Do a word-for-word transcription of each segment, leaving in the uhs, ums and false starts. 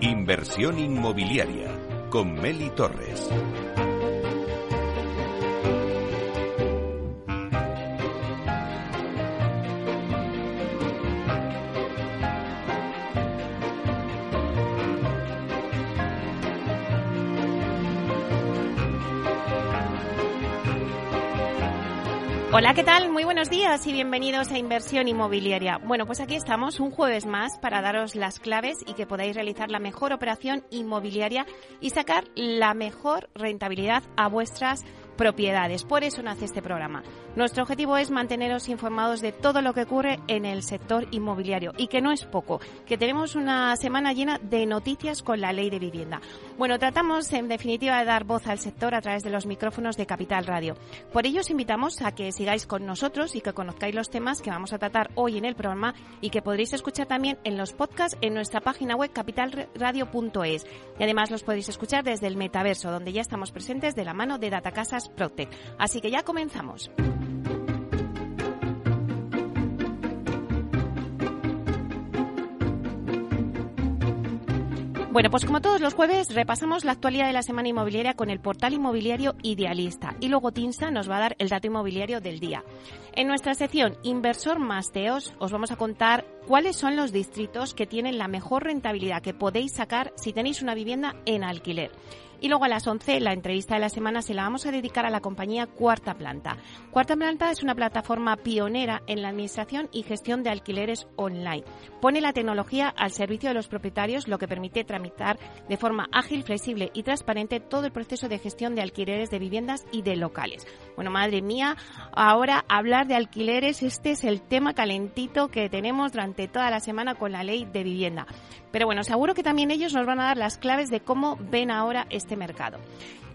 Inversión inmobiliaria con Meli Torres. Hola, ¿qué tal? Muy buenos días y bienvenidos a Inversión Inmobiliaria. Bueno, pues aquí estamos un jueves más para daros las claves y que podáis realizar la mejor operación inmobiliaria y sacar la mejor rentabilidad a vuestras propiedades. Por eso nace este programa. Nuestro objetivo es manteneros informados de todo lo que ocurre en el sector inmobiliario y que no es poco, que tenemos una semana llena de noticias con la Ley de Vivienda. Bueno, tratamos en definitiva de dar voz al sector a través de los micrófonos de Capital Radio. Por ello os invitamos a que sigáis con nosotros y que conozcáis los temas que vamos a tratar hoy en el programa y que podréis escuchar también en los podcasts en nuestra página web capital radio punto es. Y además los podréis escuchar desde el metaverso, donde ya estamos presentes de la mano de Datacasas Procter. Así que ya comenzamos. Bueno, pues como todos los jueves, repasamos la actualidad de la semana inmobiliaria con el portal inmobiliario Idealista. Y luego TINSA nos va a dar el dato inmobiliario del día. En nuestra sección Inversor Masteos os vamos a contar cuáles son los distritos que tienen la mejor rentabilidad que podéis sacar si tenéis una vivienda en alquiler. Y luego a las once, la entrevista de la semana se la vamos a dedicar a la compañía Cuarta Planta. Cuarta Planta es una plataforma pionera en la administración y gestión de alquileres online. Pone la tecnología al servicio de los propietarios, lo que permite tramitar de forma ágil, flexible y transparente todo el proceso de gestión de alquileres de viviendas y de locales. Bueno, madre mía, ahora hablar de alquileres, este es el tema calentito que tenemos durante toda la semana con la Ley de Vivienda. Pero bueno, seguro que también ellos nos van a dar las claves de cómo ven ahora este mercado.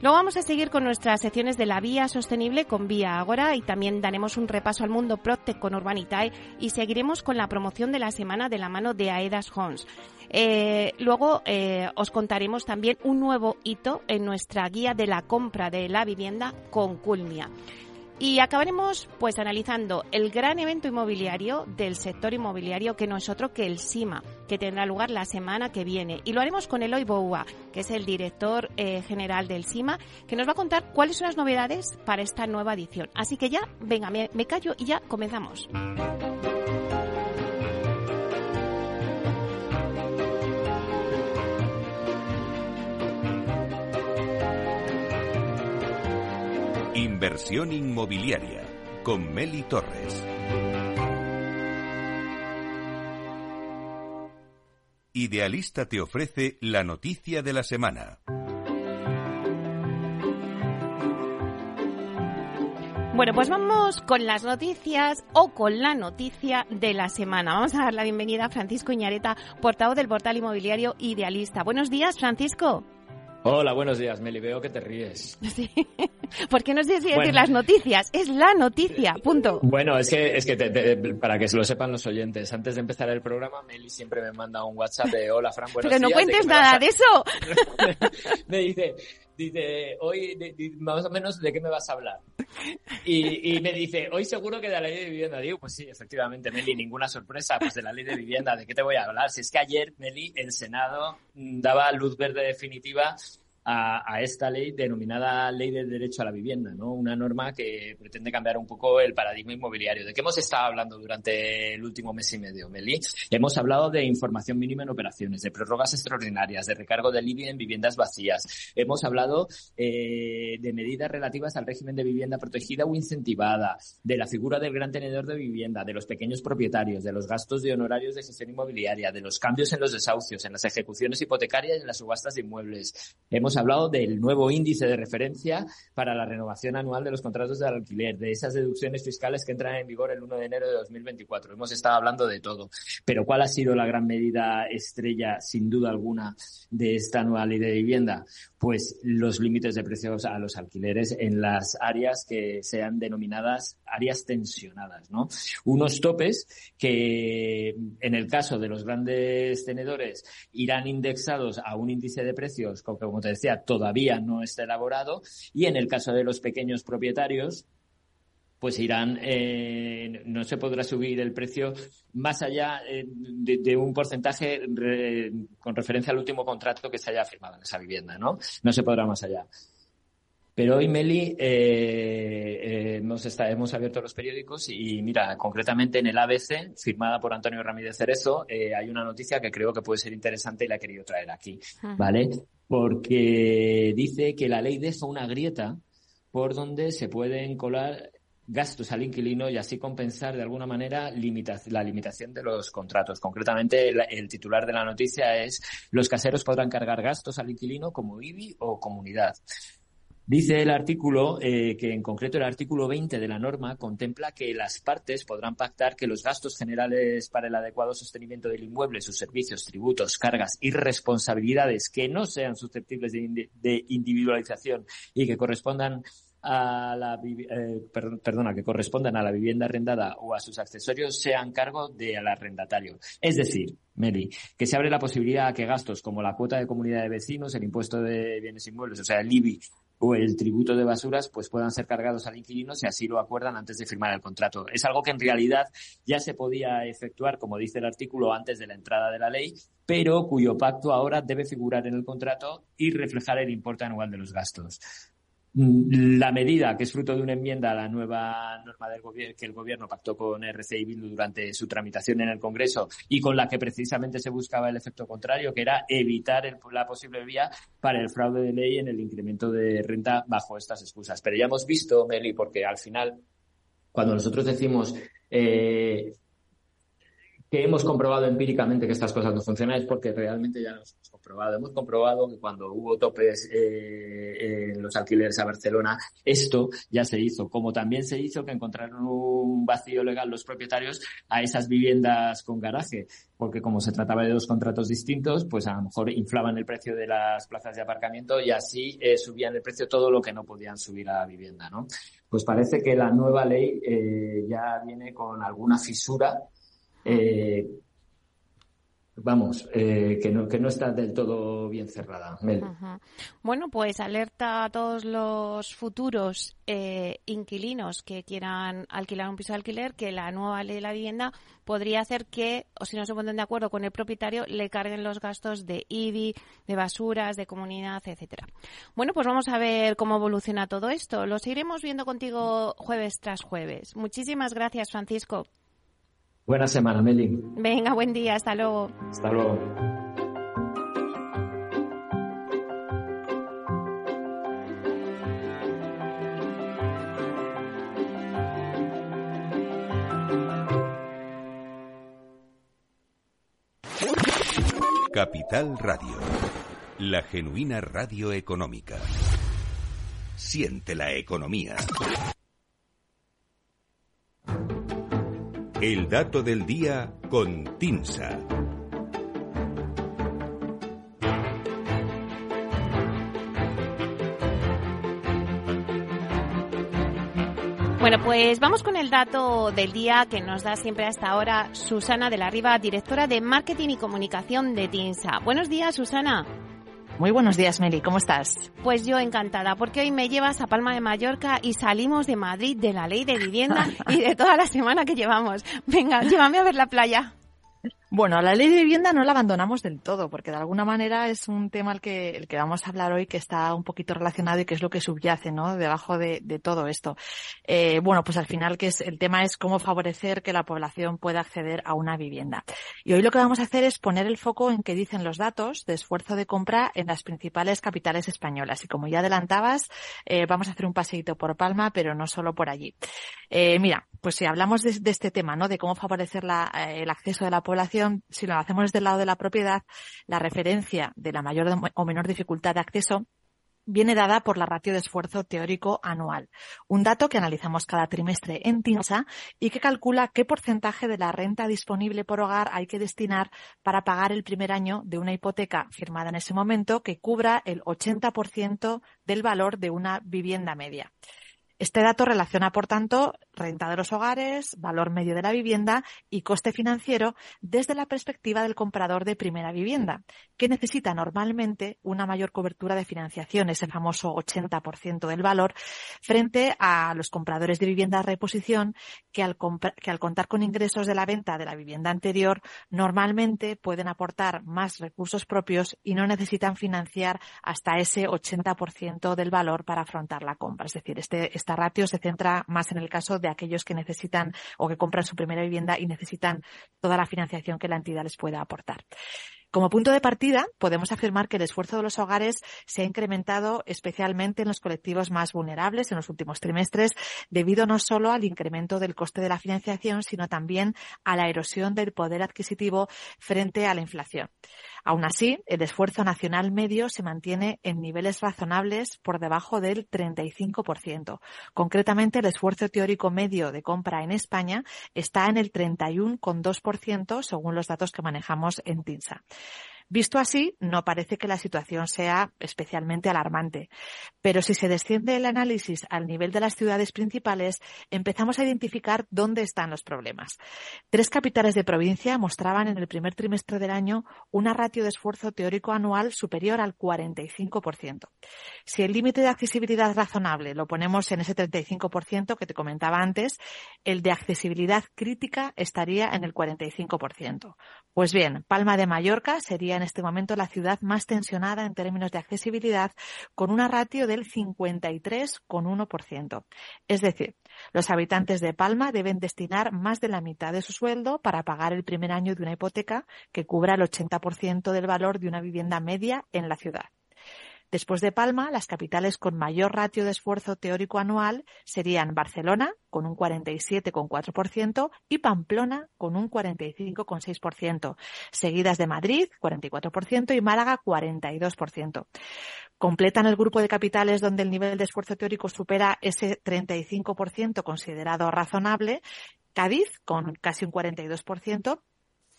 Luego vamos a seguir con nuestras secciones de la vía sostenible con Vía Ágora y también daremos un repaso al mundo PropTech con Urbanitae y seguiremos con la promoción de la semana de la mano de Aedas Homes. Eh, luego eh, os contaremos también un nuevo hito en nuestra guía de la compra de la vivienda con Culmia. Y acabaremos pues analizando el gran evento inmobiliario del sector inmobiliario que no es otro que el SIMA, que tendrá lugar la semana que viene. Y lo haremos con Eloy Boua, que es el director eh, general del SIMA, que nos va a contar cuáles son las novedades para esta nueva edición. Así que ya, venga, me, me callo y ya comenzamos. Inversión inmobiliaria con Meli Torres. Idealista te ofrece la noticia de la semana. Bueno, pues vamos con las noticias o con la noticia de la semana. Vamos a dar la bienvenida a Francisco Iñareta, portavoz del portal inmobiliario Idealista. Buenos días, Francisco. Hola, buenos días, Meli. Veo que te ríes. Sí, porque no sé si bueno. decir las noticias, es la noticia, punto. Bueno, es que, es que te, te, para que se lo sepan los oyentes, antes de empezar el programa, Meli siempre me manda un WhatsApp de hola, Fran, buenos Pero días. Pero no cuentes de nada a... de eso. Me dice, dice hoy de, de, más o menos de qué me vas a hablar. Y, y me dice, hoy seguro que de la Ley de Vivienda. Digo, pues sí, efectivamente, Meli, ninguna sorpresa, pues de la Ley de Vivienda, ¿de qué te voy a hablar? Si es que ayer, Meli, el Senado daba luz verde definitiva a, a esta ley denominada Ley del Derecho a la Vivienda, ¿no? Una norma que pretende cambiar un poco el paradigma inmobiliario. ¿De qué hemos estado hablando durante el último mes y medio, Meli? Hemos hablado de información mínima en operaciones, de prórrogas extraordinarias, de recargo del I B I en viviendas vacías. Hemos hablado eh, de medidas relativas al régimen de vivienda protegida o incentivada, de la figura del gran tenedor de vivienda, de los pequeños propietarios, de los gastos de honorarios de gestión inmobiliaria, de los cambios en los desahucios, en las ejecuciones hipotecarias y en las subastas de inmuebles. Hemos hablado del nuevo índice de referencia para la renovación anual de los contratos de alquiler, de esas deducciones fiscales que entran en vigor el uno de enero de dos mil veinticuatro. Hemos estado hablando de todo. Pero ¿cuál ha sido la gran medida estrella, sin duda alguna, de esta nueva ley de vivienda? Pues los límites de precios a los alquileres en las áreas que sean denominadas áreas tensionadas, ¿no? Unos topes que, en el caso de los grandes tenedores, irán indexados a un índice de precios, que, como te decía, todavía no está elaborado, y en el caso de los pequeños propietarios, pues irán, eh, no se podrá subir el precio más allá eh, de, de un porcentaje re, con referencia al último contrato que se haya firmado en esa vivienda, ¿no? No se podrá más allá. Pero hoy, Meli, eh, eh, nos está, hemos abierto los periódicos y, mira, concretamente en el A B C, firmada por Antonio Ramírez Cerezo, eh, hay una noticia que creo que puede ser interesante y la he querido traer aquí, ¿vale? Porque dice que la ley deja una grieta por donde se pueden colar gastos al inquilino y así compensar de alguna manera limita- la limitación de los contratos. Concretamente, el, el titular de la noticia es: los caseros podrán cargar gastos al inquilino como I B I o comunidad. Dice el artículo eh, que, en concreto, el artículo veinte de la norma contempla que las partes podrán pactar que los gastos generales para el adecuado sostenimiento del inmueble, sus servicios, tributos, cargas y responsabilidades que no sean susceptibles de, indi- de individualización y que correspondan a la eh, perdona, que correspondan a la vivienda arrendada o a sus accesorios sean cargo del arrendatario. Es decir, Meli, que se abre la posibilidad a que gastos como la cuota de comunidad de vecinos, el impuesto de bienes inmuebles, o sea, el I B I, o el tributo de basuras, pues puedan ser cargados al inquilino si así lo acuerdan antes de firmar el contrato. Es algo que en realidad ya se podía efectuar, como dice el artículo, antes de la entrada de la ley, pero cuyo pacto ahora debe figurar en el contrato y reflejar el importe anual de los gastos. La medida, que es fruto de una enmienda a la nueva norma del gobierno que el Gobierno pactó con R C y Bildu durante su tramitación en el Congreso, y con la que precisamente se buscaba el efecto contrario, que era evitar el, la posible vía para el fraude de ley en el incremento de renta bajo estas excusas. Pero ya hemos visto, Meli, porque al final, cuando nosotros decimos eh, que hemos comprobado empíricamente que estas cosas no funcionan, es porque realmente ya nos hemos comprobado. Hemos comprobado que cuando hubo topes eh, en los alquileres a Barcelona, esto ya se hizo. Como también se hizo que encontraron un vacío legal los propietarios a esas viviendas con garaje, porque como se trataba de dos contratos distintos, pues a lo mejor inflaban el precio de las plazas de aparcamiento y así eh, subían el precio todo lo que no podían subir a la vivienda, ¿no? Pues parece que la nueva ley eh, ya viene con alguna fisura, Eh, vamos, eh, que no que no está del todo bien cerrada. Ajá. Bueno, pues alerta a todos los futuros eh, inquilinos que quieran alquilar un piso de alquiler, que la nueva ley de la vivienda podría hacer que, o si no se ponen de acuerdo con el propietario, le carguen los gastos de I B I, de basuras, de comunidad, etcétera. Bueno, pues vamos a ver cómo evoluciona todo esto. Lo seguiremos viendo contigo jueves tras jueves. Muchísimas gracias, Francisco. Buena semana, Meli. Venga, buen día. Hasta luego. Hasta luego. Capital Radio, la genuina radio económica. Siente la economía. El dato del día con TINSA. Bueno, pues vamos con el dato del día que nos da siempre hasta ahora Susana de la Riva, directora de Marketing y Comunicación de TINSA. Buenos días, Susana. Muy buenos días, Meli. ¿Cómo estás? Pues yo encantada, porque hoy me llevas a Palma de Mallorca y salimos de Madrid, de la ley de vivienda y de toda la semana que llevamos. Venga, llévame a ver la playa. Bueno, a la ley de vivienda no la abandonamos del todo, porque de alguna manera es un tema el que, el que vamos a hablar hoy, que está un poquito relacionado y que es lo que subyace, ¿no?, debajo de, de todo esto. Eh, bueno, pues al final que es, el tema es cómo favorecer que la población pueda acceder a una vivienda. Y hoy lo que vamos a hacer es poner el foco en qué dicen los datos de esfuerzo de compra en las principales capitales españolas. Y como ya adelantabas, eh, vamos a hacer un paseíto por Palma, pero no solo por allí. Eh, mira, pues si hablamos de, de este tema, ¿no?, de cómo favorecer la, eh, el acceso de la población, si lo hacemos desde el lado de la propiedad, la referencia de la mayor o menor dificultad de acceso viene dada por la ratio de esfuerzo teórico anual, un dato que analizamos cada trimestre en TINSA y que calcula qué porcentaje de la renta disponible por hogar hay que destinar para pagar el primer año de una hipoteca firmada en ese momento que cubra el ochenta por ciento del valor de una vivienda media. Este dato relaciona, por tanto, renta de los hogares, valor medio de la vivienda y coste financiero desde la perspectiva del comprador de primera vivienda, que necesita normalmente una mayor cobertura de financiación, ese famoso ochenta por ciento del valor, frente a los compradores de vivienda de reposición que al, comp- que al contar con ingresos de la venta de la vivienda anterior, normalmente pueden aportar más recursos propios y no necesitan financiar hasta ese ochenta por ciento del valor para afrontar la compra. Es decir, este, este Esta ratio se centra más en el caso de aquellos que necesitan o que compran su primera vivienda y necesitan toda la financiación que la entidad les pueda aportar. Como punto de partida, podemos afirmar que el esfuerzo de los hogares se ha incrementado especialmente en los colectivos más vulnerables en los últimos trimestres, debido no solo al incremento del coste de la financiación, sino también a la erosión del poder adquisitivo frente a la inflación. Aún así, el esfuerzo nacional medio se mantiene en niveles razonables por debajo del treinta y cinco por ciento. Concretamente, el esfuerzo teórico medio de compra en España está en el treinta y uno coma dos por ciento, según los datos que manejamos en TINSA. Visto así, no parece que la situación sea especialmente alarmante, pero si se desciende el análisis al nivel de las ciudades principales, empezamos a identificar dónde están los problemas. Tres capitales de provincia mostraban en el primer trimestre del año una ratio de esfuerzo teórico anual superior al cuarenta y cinco por ciento. Si el límite de accesibilidad razonable lo ponemos en ese treinta y cinco por ciento que te comentaba antes, el de accesibilidad crítica estaría en el cuarenta y cinco por ciento. Pues bien, Palma de Mallorca sería en este momento la ciudad más tensionada en términos de accesibilidad, con una ratio del cincuenta y tres coma uno por ciento. Es decir, los habitantes de Palma deben destinar más de la mitad de su sueldo para pagar el primer año de una hipoteca que cubra el ochenta por ciento del valor de una vivienda media en la ciudad. Después de Palma, las capitales con mayor ratio de esfuerzo teórico anual serían Barcelona, con un cuarenta y siete coma cuatro por ciento, y Pamplona, con un cuarenta y cinco coma seis por ciento, seguidas de Madrid, cuarenta y cuatro por ciento, y Málaga, cuarenta y dos por ciento. Completan el grupo de capitales donde el nivel de esfuerzo teórico supera ese treinta y cinco por ciento considerado razonable, Cádiz, con casi un cuarenta y dos por ciento,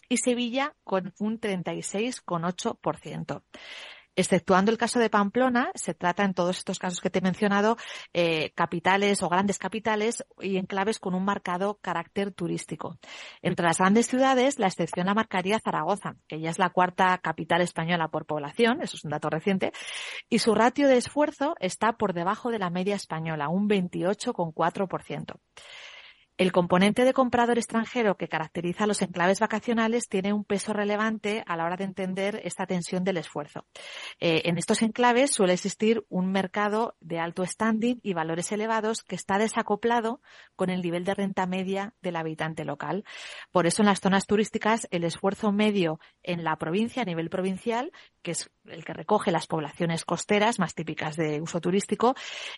y Sevilla, con un treinta y seis coma ocho por ciento. Exceptuando el caso de Pamplona, se trata en todos estos casos que te he mencionado eh, capitales o grandes capitales y enclaves con un marcado carácter turístico. Entre las grandes ciudades, la excepción la marcaría Zaragoza, que ya es la cuarta capital española por población, eso es un dato reciente, y su ratio de esfuerzo está por debajo de la media española, un veintiocho coma cuatro por ciento. El componente de comprador extranjero que caracteriza a los enclaves vacacionales tiene un peso relevante a la hora de entender esta tensión del esfuerzo. Eh, en estos enclaves suele existir un mercado de alto standing y valores elevados que está desacoplado con el nivel de renta media del habitante local. Por eso en las zonas turísticas el esfuerzo medio en la provincia, a nivel provincial, que es el que recoge las poblaciones costeras más típicas de uso turístico,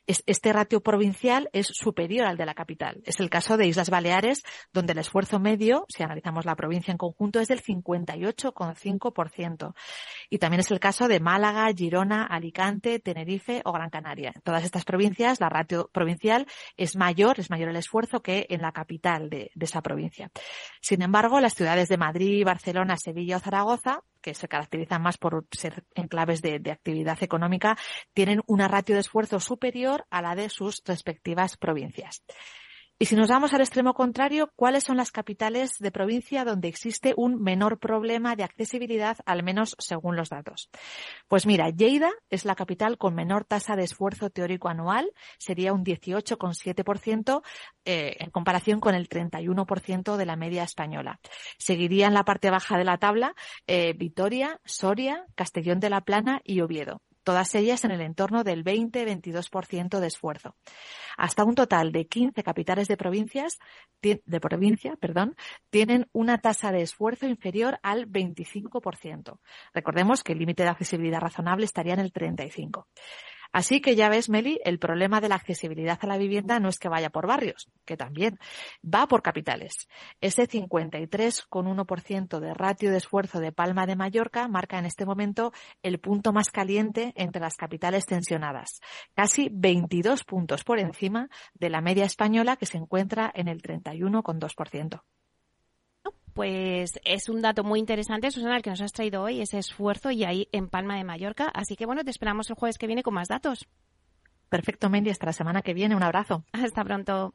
es, este ratio provincial es superior al de la capital. Es el caso de Islas Baleares, donde el esfuerzo medio, si analizamos la provincia en conjunto, es del cincuenta y ocho coma cinco por ciento. Y también es el caso de Málaga, Girona, Alicante, Tenerife o Gran Canaria. En todas estas provincias, la ratio provincial es mayor, es mayor el esfuerzo que en la capital de, de esa provincia. Sin embargo, las ciudades de Madrid, Barcelona, Sevilla o Zaragoza, que se caracterizan más por ser enclaves de, de actividad económica, tienen una ratio de esfuerzo superior a la de sus respectivas provincias. Y si nos vamos al extremo contrario, ¿cuáles son las capitales de provincia donde existe un menor problema de accesibilidad, al menos según los datos? Pues mira, Lleida es la capital con menor tasa de esfuerzo teórico anual, sería un dieciocho coma siete por ciento eh, en comparación con el treinta y uno por ciento de la media española. Seguiría en la parte baja de la tabla eh, Vitoria, Soria, Castellón de la Plana y Oviedo. Todas ellas en el entorno del veinte a veintidós por ciento de esfuerzo. Hasta un total de quince capitales de provincias de provincia, perdón, tienen una tasa de esfuerzo inferior al veinticinco por ciento. Recordemos que el límite de accesibilidad razonable estaría en el treinta y cinco por ciento. Así que ya ves, Meli, el problema de la accesibilidad a la vivienda no es que vaya por barrios, que también va por capitales. Ese cincuenta y tres coma uno por ciento de ratio de esfuerzo de Palma de Mallorca marca en este momento el punto más caliente entre las capitales tensionadas, casi veintidós puntos por encima de la media española, que se encuentra en el treinta y uno coma dos por ciento. Pues es un dato muy interesante, Susana, el que nos has traído hoy, ese esfuerzo y ahí en Palma de Mallorca. Así que bueno, te esperamos el jueves que viene con más datos. Perfecto, Mendy, hasta la semana que viene. Un abrazo. Hasta pronto.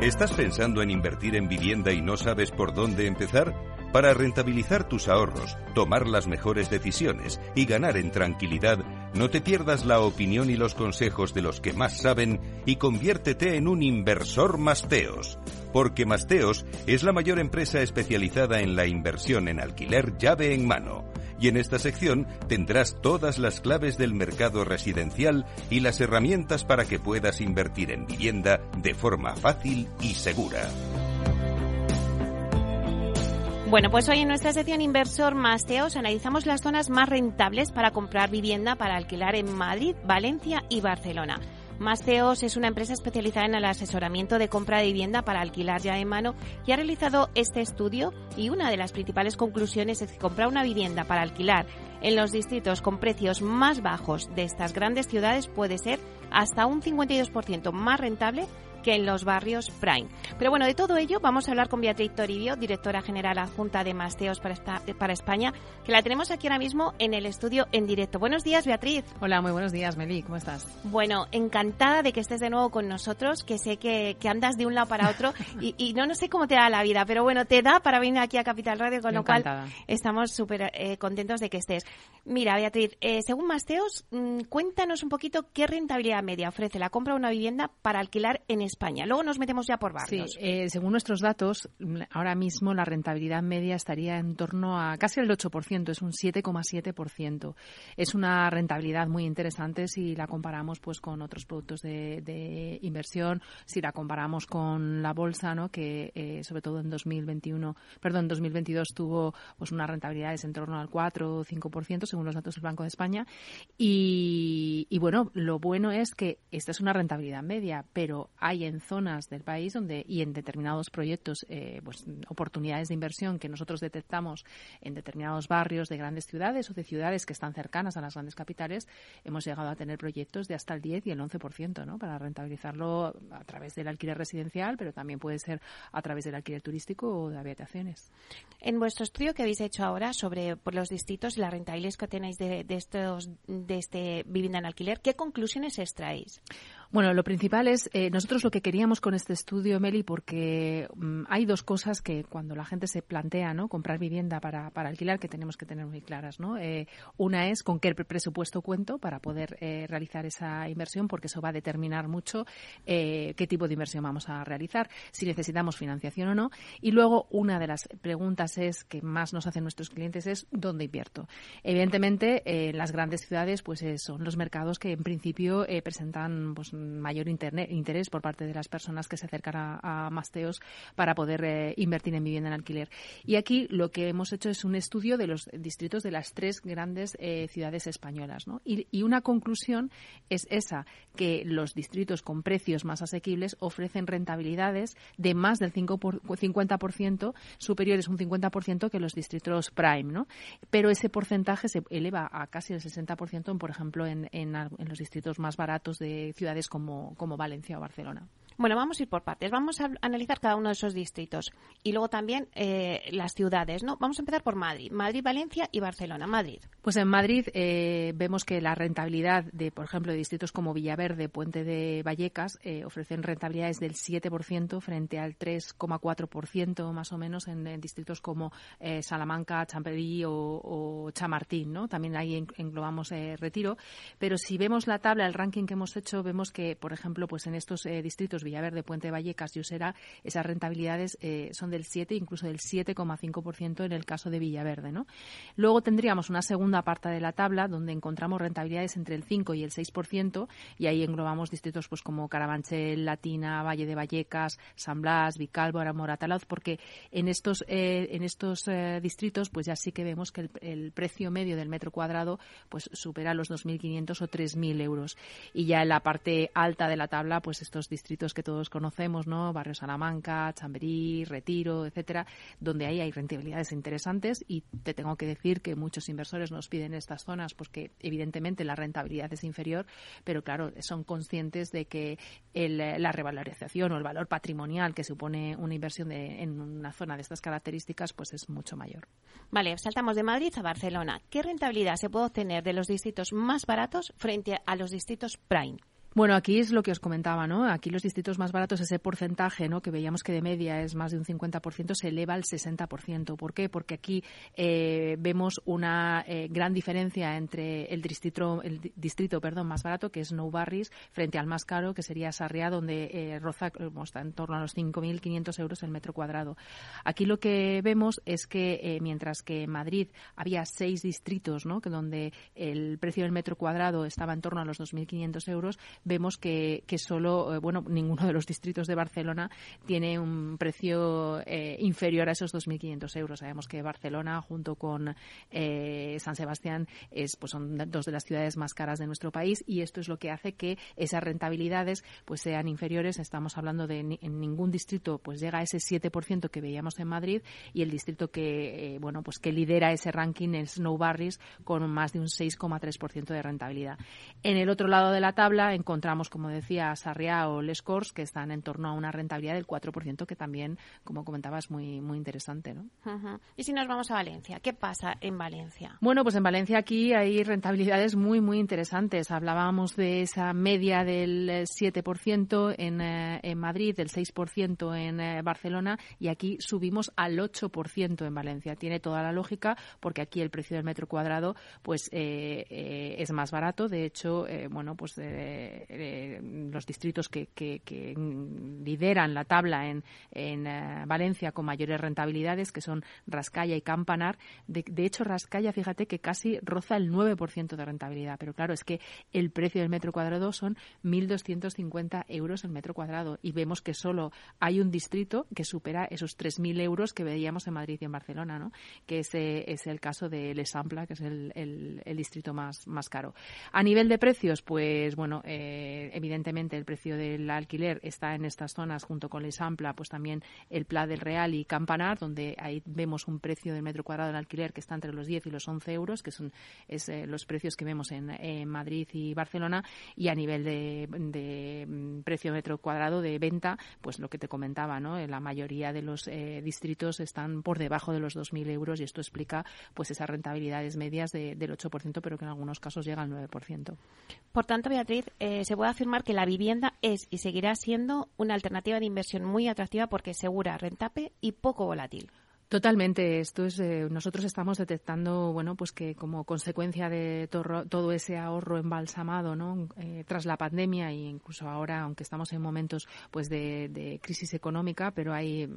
¿Estás pensando en invertir en vivienda y no sabes por dónde empezar? Para rentabilizar tus ahorros, tomar las mejores decisiones y ganar en tranquilidad, no te pierdas la opinión y los consejos de los que más saben y conviértete en un inversor Masteos. Porque Masteos es la mayor empresa especializada en la inversión en alquiler llave en mano. Y en esta sección tendrás todas las claves del mercado residencial y las herramientas para que puedas invertir en vivienda de forma fácil y segura. Bueno, pues hoy en nuestra sección Inversor Masteos analizamos las zonas más rentables para comprar vivienda para alquilar en Madrid, Valencia y Barcelona. Masteos es una empresa especializada en el asesoramiento de compra de vivienda para alquilar ya en mano y ha realizado este estudio, y una de las principales conclusiones es que comprar una vivienda para alquilar en los distritos con precios más bajos de estas grandes ciudades puede ser hasta un cincuenta y dos por ciento más rentable que en los barrios prime. Pero bueno, de todo ello vamos a hablar con Beatriz Toribio, directora general adjunta de Masteos para, esta, para España, que la tenemos aquí ahora mismo en el estudio en directo. Buenos días, Beatriz. Hola, muy buenos días, Meli, ¿cómo estás? Bueno, encantada de que estés de nuevo con nosotros, que sé que, que andas de un lado para otro y, y no, no sé cómo te da la vida, pero bueno, te da para venir aquí a Capital Radio, con lo cual estamos súper eh, contentos de que estés. Mira, Beatriz, eh, según Masteos, mmm, cuéntanos un poquito qué rentabilidad media ofrece la compra de una vivienda para alquilar en España. España. Luego nos metemos ya por barrios. Sí, eh, según nuestros datos, ahora mismo la rentabilidad media estaría en torno a casi el ocho por ciento, es un siete coma siete por ciento. Es una rentabilidad muy interesante si la comparamos pues con otros productos de, de inversión, si la comparamos con la bolsa, ¿no? Que eh, sobre todo en dos mil veintiuno, perdón, dos mil veintidós tuvo pues unas rentabilidades en torno al cuatro o cinco por ciento, según los datos del Banco de España. Y, y bueno, lo bueno es que esta es una rentabilidad media, pero hay en zonas del país donde y en determinados proyectos, eh, pues oportunidades de inversión que nosotros detectamos en determinados barrios de grandes ciudades o de ciudades que están cercanas a las grandes capitales, hemos llegado a tener proyectos de hasta el diez y el once por ciento, ¿no? Para rentabilizarlo a través del alquiler residencial, pero también puede ser a través del alquiler turístico o de habitaciones. En vuestro estudio que habéis hecho ahora sobre por los distritos y las rentabilidades que tenéis de, de estos de este vivienda en alquiler, ¿qué conclusiones extraéis? Bueno, lo principal es, eh, nosotros lo que queríamos con este estudio, Meli, porque um, hay dos cosas que cuando la gente se plantea, ¿no?, comprar vivienda para, para alquilar, que tenemos que tener muy claras, ¿no? Eh, una es con qué presupuesto cuento para poder eh, realizar esa inversión, porque eso va a determinar mucho eh, qué tipo de inversión vamos a realizar, si necesitamos financiación o no. Y luego, una de las preguntas es que más nos hacen nuestros clientes es ¿dónde invierto? Evidentemente, eh, en las grandes ciudades pues eh, son los mercados que en principio eh, presentan pues mayor interne- interés por parte de las personas que se acercan a, a Masteos para poder eh, invertir en vivienda en alquiler. Y aquí lo que hemos hecho es un estudio de los distritos de las tres grandes eh, ciudades españolas, ¿no? Y, y una conclusión es esa, que los distritos con precios más asequibles ofrecen rentabilidades de más del cinco por, cincuenta por ciento, superiores un cincuenta por ciento que los distritos prime, ¿no? Pero ese porcentaje se eleva a casi el sesenta por ciento, en, por ejemplo, en, en, en los distritos más baratos de ciudades como, como Valencia o Barcelona. Bueno, vamos a ir por partes. Vamos a analizar cada uno de esos distritos y luego también eh, las ciudades, ¿no? Vamos a empezar por Madrid. Madrid, Valencia y Barcelona. Madrid. Pues en Madrid eh, vemos que la rentabilidad de, por ejemplo, de distritos como Villaverde, Puente de Vallecas, eh, ofrecen rentabilidades del siete por ciento frente al tres coma cuatro por ciento más o menos en, en distritos como eh, Salamanca, Chamberí o, o Chamartín, ¿no? También ahí englobamos eh, Retiro. Pero si vemos la tabla, el ranking que hemos hecho, vemos que, por ejemplo, pues en estos eh, distritos Villaverde, Puente de Vallecas y Usera, esas rentabilidades eh, son del siete, incluso del siete coma cinco por ciento en el caso de Villaverde, ¿no? Luego tendríamos una segunda parte de la tabla donde encontramos rentabilidades entre el cinco y el seis por ciento, y ahí englobamos distritos pues como Carabanchel, Latina, Valle de Vallecas, San Blas, Vicálvaro, Moratalaz, porque en estos eh, en estos eh, distritos pues ya sí que vemos que el, el precio medio del metro cuadrado pues supera los dos mil quinientos o tres mil euros. Y ya en la parte alta de la tabla, pues estos distritos que todos conocemos, ¿no? Barrio Salamanca, Chamberí, Retiro, etcétera, donde ahí hay rentabilidades interesantes, y te tengo que decir que muchos inversores nos piden estas zonas porque evidentemente la rentabilidad es inferior, pero claro, son conscientes de que el, la revalorización o el valor patrimonial que supone una inversión de, en una zona de estas características pues es mucho mayor. Vale, saltamos de Madrid a Barcelona. ¿Qué rentabilidad se puede obtener de los distritos más baratos frente a los distritos prime? Bueno, aquí es lo que os comentaba, ¿no? Aquí los distritos más baratos, ese porcentaje, ¿no?, que veíamos que de media es más de un cincuenta por ciento, se eleva al sesenta por ciento. ¿Por qué? Porque aquí eh, vemos una eh, gran diferencia entre el distrito el distrito perdón, más barato, que es Nou Barris, frente al más caro, que sería Sarriá, donde eh, roza está en torno a los cinco mil quinientos euros el metro cuadrado. Aquí lo que vemos es que eh, mientras que en Madrid había seis distritos, ¿no?, que donde el precio del metro cuadrado estaba en torno a los dos mil quinientos euros, vemos que, que solo, bueno, ninguno de los distritos de Barcelona tiene un precio eh, inferior a esos dos mil quinientos euros. Sabemos que Barcelona, junto con eh, San Sebastián, es, pues son dos de las ciudades más caras de nuestro país, y esto es lo que hace que esas rentabilidades pues sean inferiores. Estamos hablando de ni, en ningún distrito pues llega a ese siete por ciento que veíamos en Madrid, y el distrito que eh, bueno pues que lidera ese ranking es Nou Barris, con más de un seis coma tres por ciento de rentabilidad. En el otro lado de la tabla, en encontramos, como decía, Sarriá o Les Corts, que están en torno a una rentabilidad del cuatro por ciento, que también, como comentabas, muy muy interesante, ¿no? Uh-huh. Y si nos vamos a Valencia, ¿qué pasa en Valencia? Bueno, pues en Valencia aquí hay rentabilidades muy, muy interesantes. Hablábamos de esa media del siete por ciento en, eh, en Madrid, del seis por ciento en eh, Barcelona, y aquí subimos al ocho por ciento en Valencia. Tiene toda la lógica, porque aquí el precio del metro cuadrado pues eh, eh, es más barato. De hecho, eh, bueno, pues... Eh, Eh, los distritos que, que, que lideran la tabla en, en eh, Valencia con mayores rentabilidades, que son Rascalla y Campanar. De, de hecho, Rascalla, fíjate que casi roza el nueve por ciento de rentabilidad. Pero claro, es que el precio del metro cuadrado son mil doscientos cincuenta euros el metro cuadrado. Y vemos que solo hay un distrito que supera esos tres mil euros que veíamos en Madrid y en Barcelona, ¿no? Que ese es el caso de Les Ampla, que es el, el, el distrito más, más caro. A nivel de precios, pues bueno... Eh, evidentemente el precio del alquiler está en estas zonas, junto con Les Ampla, pues también el Pla del Real y Campanar, donde ahí vemos un precio del metro cuadrado del alquiler que está entre los diez y los once euros, que son es, eh, los precios que vemos en, en Madrid y Barcelona. Y a nivel de, de precio metro cuadrado de venta, pues lo que te comentaba, ¿no? La mayoría de los eh, distritos están por debajo de los dos mil euros, y esto explica pues esas rentabilidades medias de, del ocho por ciento, pero que en algunos casos llega al nueve por ciento. Por tanto, Beatriz, eh, eh, se puede afirmar que la vivienda es y seguirá siendo una alternativa de inversión muy atractiva porque es segura, rentable y poco volátil. Totalmente. Esto es, eh, nosotros estamos detectando, bueno, pues que como consecuencia de torro, todo ese ahorro embalsamado, ¿no? Eh, tras la pandemia e incluso ahora, aunque estamos en momentos, pues, de, de crisis económica, pero hay,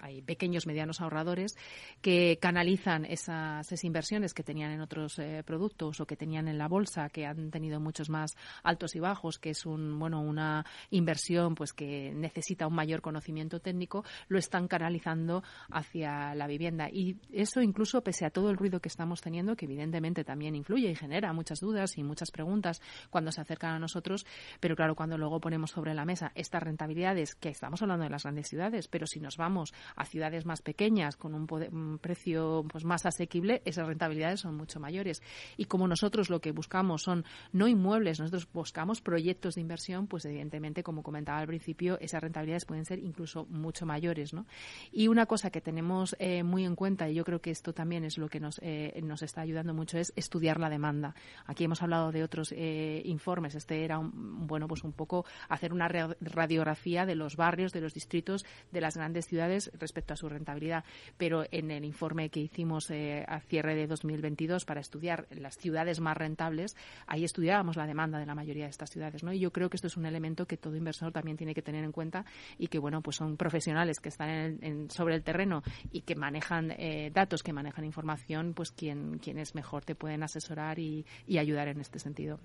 hay pequeños, medianos ahorradores que canalizan esas, esas inversiones que tenían en otros eh, productos o que tenían en la bolsa, que han tenido muchos más altos y bajos, que es un, bueno, una inversión, pues, que necesita un mayor conocimiento técnico, lo están canalizando hacia la vivienda. Y eso, incluso pese a todo el ruido que estamos teniendo, que evidentemente también influye y genera muchas dudas y muchas preguntas cuando se acercan a nosotros, pero claro, cuando luego ponemos sobre la mesa estas rentabilidades, que estamos hablando de las grandes ciudades, pero si nos vamos a ciudades más pequeñas con un, poder, un precio, pues, más asequible, esas rentabilidades son mucho mayores. Y como nosotros lo que buscamos son no inmuebles, nosotros buscamos proyectos de inversión, pues evidentemente, como comentaba al principio, esas rentabilidades pueden ser incluso mucho mayores, ¿no? Y una cosa que tenemos eh, muy en cuenta, y yo creo que esto también es lo que nos eh, nos está ayudando mucho, es estudiar la demanda. Aquí hemos hablado de otros eh, informes. Este era un, bueno, pues un poco hacer una radiografía de los barrios, de los distritos, de las grandes ciudades respecto a su rentabilidad, pero en el informe que hicimos eh, a cierre de dos mil veintidós para estudiar las ciudades más rentables, ahí estudiábamos la demanda de la mayoría de estas ciudades, ¿no? Y yo creo que esto es un elemento que todo inversor también tiene que tener en cuenta, y que, bueno, pues son profesionales que están en, en, sobre el terreno y que manejan eh, datos, que manejan información, pues quien, quienes mejor te pueden asesorar y, y ayudar en este sentido.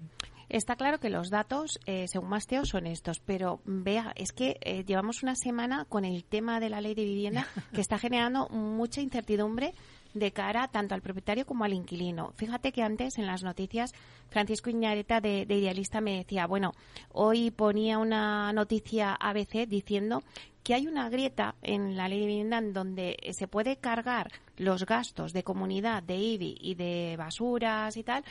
Está claro que los datos, eh, según Masteos, son estos, pero vea, es que eh, llevamos una semana con el tema de la ley de vivienda que está generando mucha incertidumbre de cara tanto al propietario como al inquilino. Fíjate que antes, en las noticias, Francisco Iñareta de, de Idealista me decía, bueno, hoy ponía una noticia A B C diciendo que hay una grieta en la ley de vivienda en donde se puede cargar los gastos de comunidad, de I B I y de basuras y tal,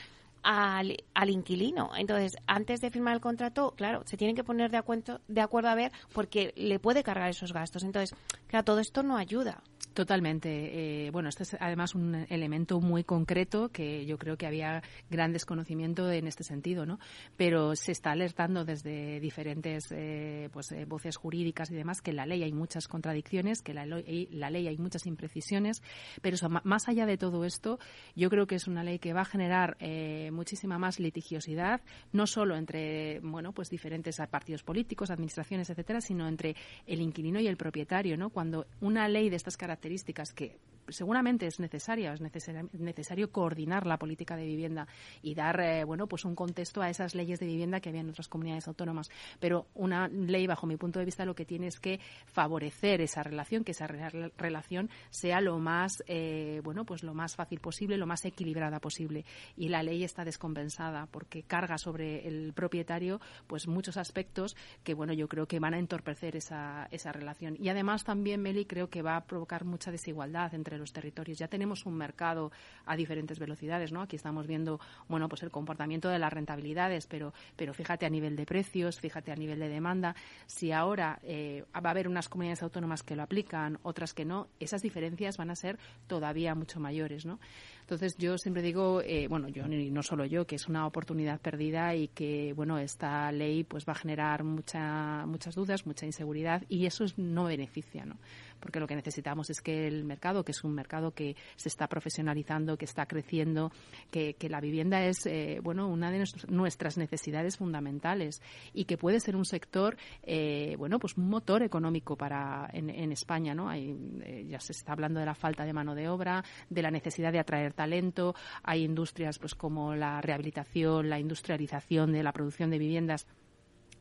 al, al inquilino. Entonces, antes de firmar el contrato, claro, se tienen que poner de acuerdo, de acuerdo a ver, porque le puede cargar esos gastos. Entonces, claro, todo esto no ayuda. Totalmente. Eh, bueno, este es además un elemento muy concreto que yo creo que había gran desconocimiento en este sentido, ¿no? Pero se está alertando desde diferentes eh, pues eh, voces jurídicas y demás que en la ley hay muchas contradicciones, que en la, la ley hay muchas imprecisiones, pero eso, más allá de todo esto, yo creo que es una ley que va a generar eh, muchísima más litigiosidad, no solo entre, bueno, pues diferentes partidos políticos, administraciones, etcétera, sino entre el inquilino y el propietario, ¿no? Cuando una ley de estas características características que seguramente es necesaria, es neces- necesario coordinar la política de vivienda y dar eh, bueno, pues un contexto a esas leyes de vivienda que había en otras comunidades autónomas. Pero una ley, bajo mi punto de vista, lo que tiene es que favorecer esa relación, que esa re- relación sea lo más eh, bueno, pues lo más fácil posible, lo más equilibrada posible. Y la ley está descompensada porque carga sobre el propietario, pues, muchos aspectos que, bueno, yo creo que van a entorpecer esa esa relación. Y además también, Meli, creo que va a provocar mucha desigualdad entre los territorios. Ya tenemos un mercado a diferentes velocidades, ¿no? Aquí estamos viendo, bueno, pues el comportamiento de las rentabilidades, pero pero fíjate a nivel de precios, fíjate a nivel de demanda. Si ahora eh, va a haber unas comunidades autónomas que lo aplican, otras que no, esas diferencias van a ser todavía mucho mayores, ¿no? Entonces, yo siempre digo, eh, bueno, yo y no solo yo, que es una oportunidad perdida y que, bueno, esta ley pues va a generar mucha muchas dudas, mucha inseguridad, y eso no beneficia, ¿no? Porque lo que necesitamos es que el mercado, que es un mercado que se está profesionalizando, que está creciendo, que, que la vivienda es eh, bueno, una de nuestros, nuestras necesidades fundamentales, y que puede ser un sector, eh, bueno, pues un motor económico para en, en España, ¿no? Hay, eh, ya se está hablando de la falta de mano de obra, de la necesidad de atraer talento. Hay industrias, pues, como la rehabilitación, la industrialización de la producción de viviendas,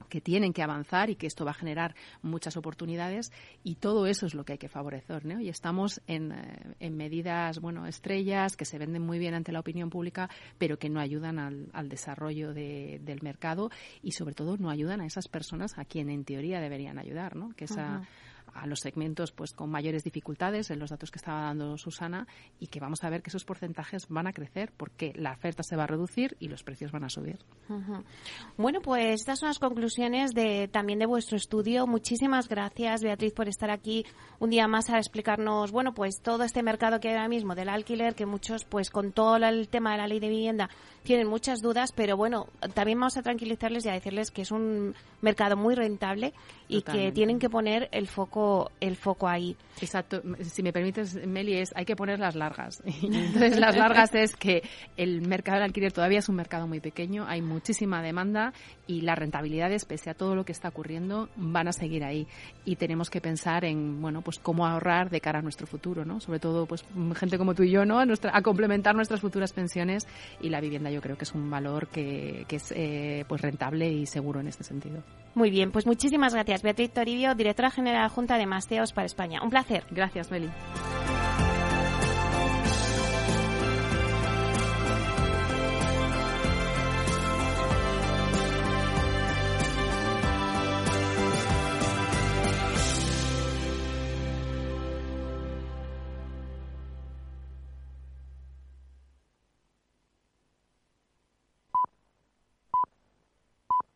que tienen que avanzar, y que esto va a generar muchas oportunidades, y todo eso es lo que hay que favorecer, ¿no? Y estamos en, en medidas, bueno, estrellas que se venden muy bien ante la opinión pública, pero que no ayudan al, al desarrollo de, del mercado, y sobre todo no ayudan a esas personas a quien en teoría deberían ayudar, ¿no? Que esa, a los segmentos pues con mayores dificultades en los datos que estaba dando Susana, y que vamos a ver que esos porcentajes van a crecer porque la oferta se va a reducir y los precios van a subir. Uh-huh. Bueno, pues estas son las conclusiones de también de vuestro estudio. Muchísimas gracias, Beatriz, por estar aquí un día más a explicarnos, bueno, pues todo este mercado que hay ahora mismo del alquiler, que muchos pues con todo el tema de la ley de vivienda tienen muchas dudas, pero bueno, también vamos a tranquilizarles y a decirles que es un mercado muy rentable y Totalmente. Que tienen que poner el foco el foco ahí. Exacto. Si me permites, Meli, es hay que poner las largas. Entonces, las largas es que el mercado del alquiler todavía es un mercado muy pequeño, hay muchísima demanda y las rentabilidades, pese a todo lo que está ocurriendo, van a seguir ahí. Y tenemos que pensar en, bueno, pues cómo ahorrar de cara a nuestro futuro, ¿no? Sobre todo, pues gente como tú y yo, ¿no? A, nuestra, a complementar nuestras futuras pensiones, y la vivienda yo creo que es un valor que, que es eh, pues rentable y seguro en este sentido. Muy bien, pues muchísimas gracias, Beatriz Toribio, directora general adjunta de Masteos para España. Un placer. Gracias, Meli.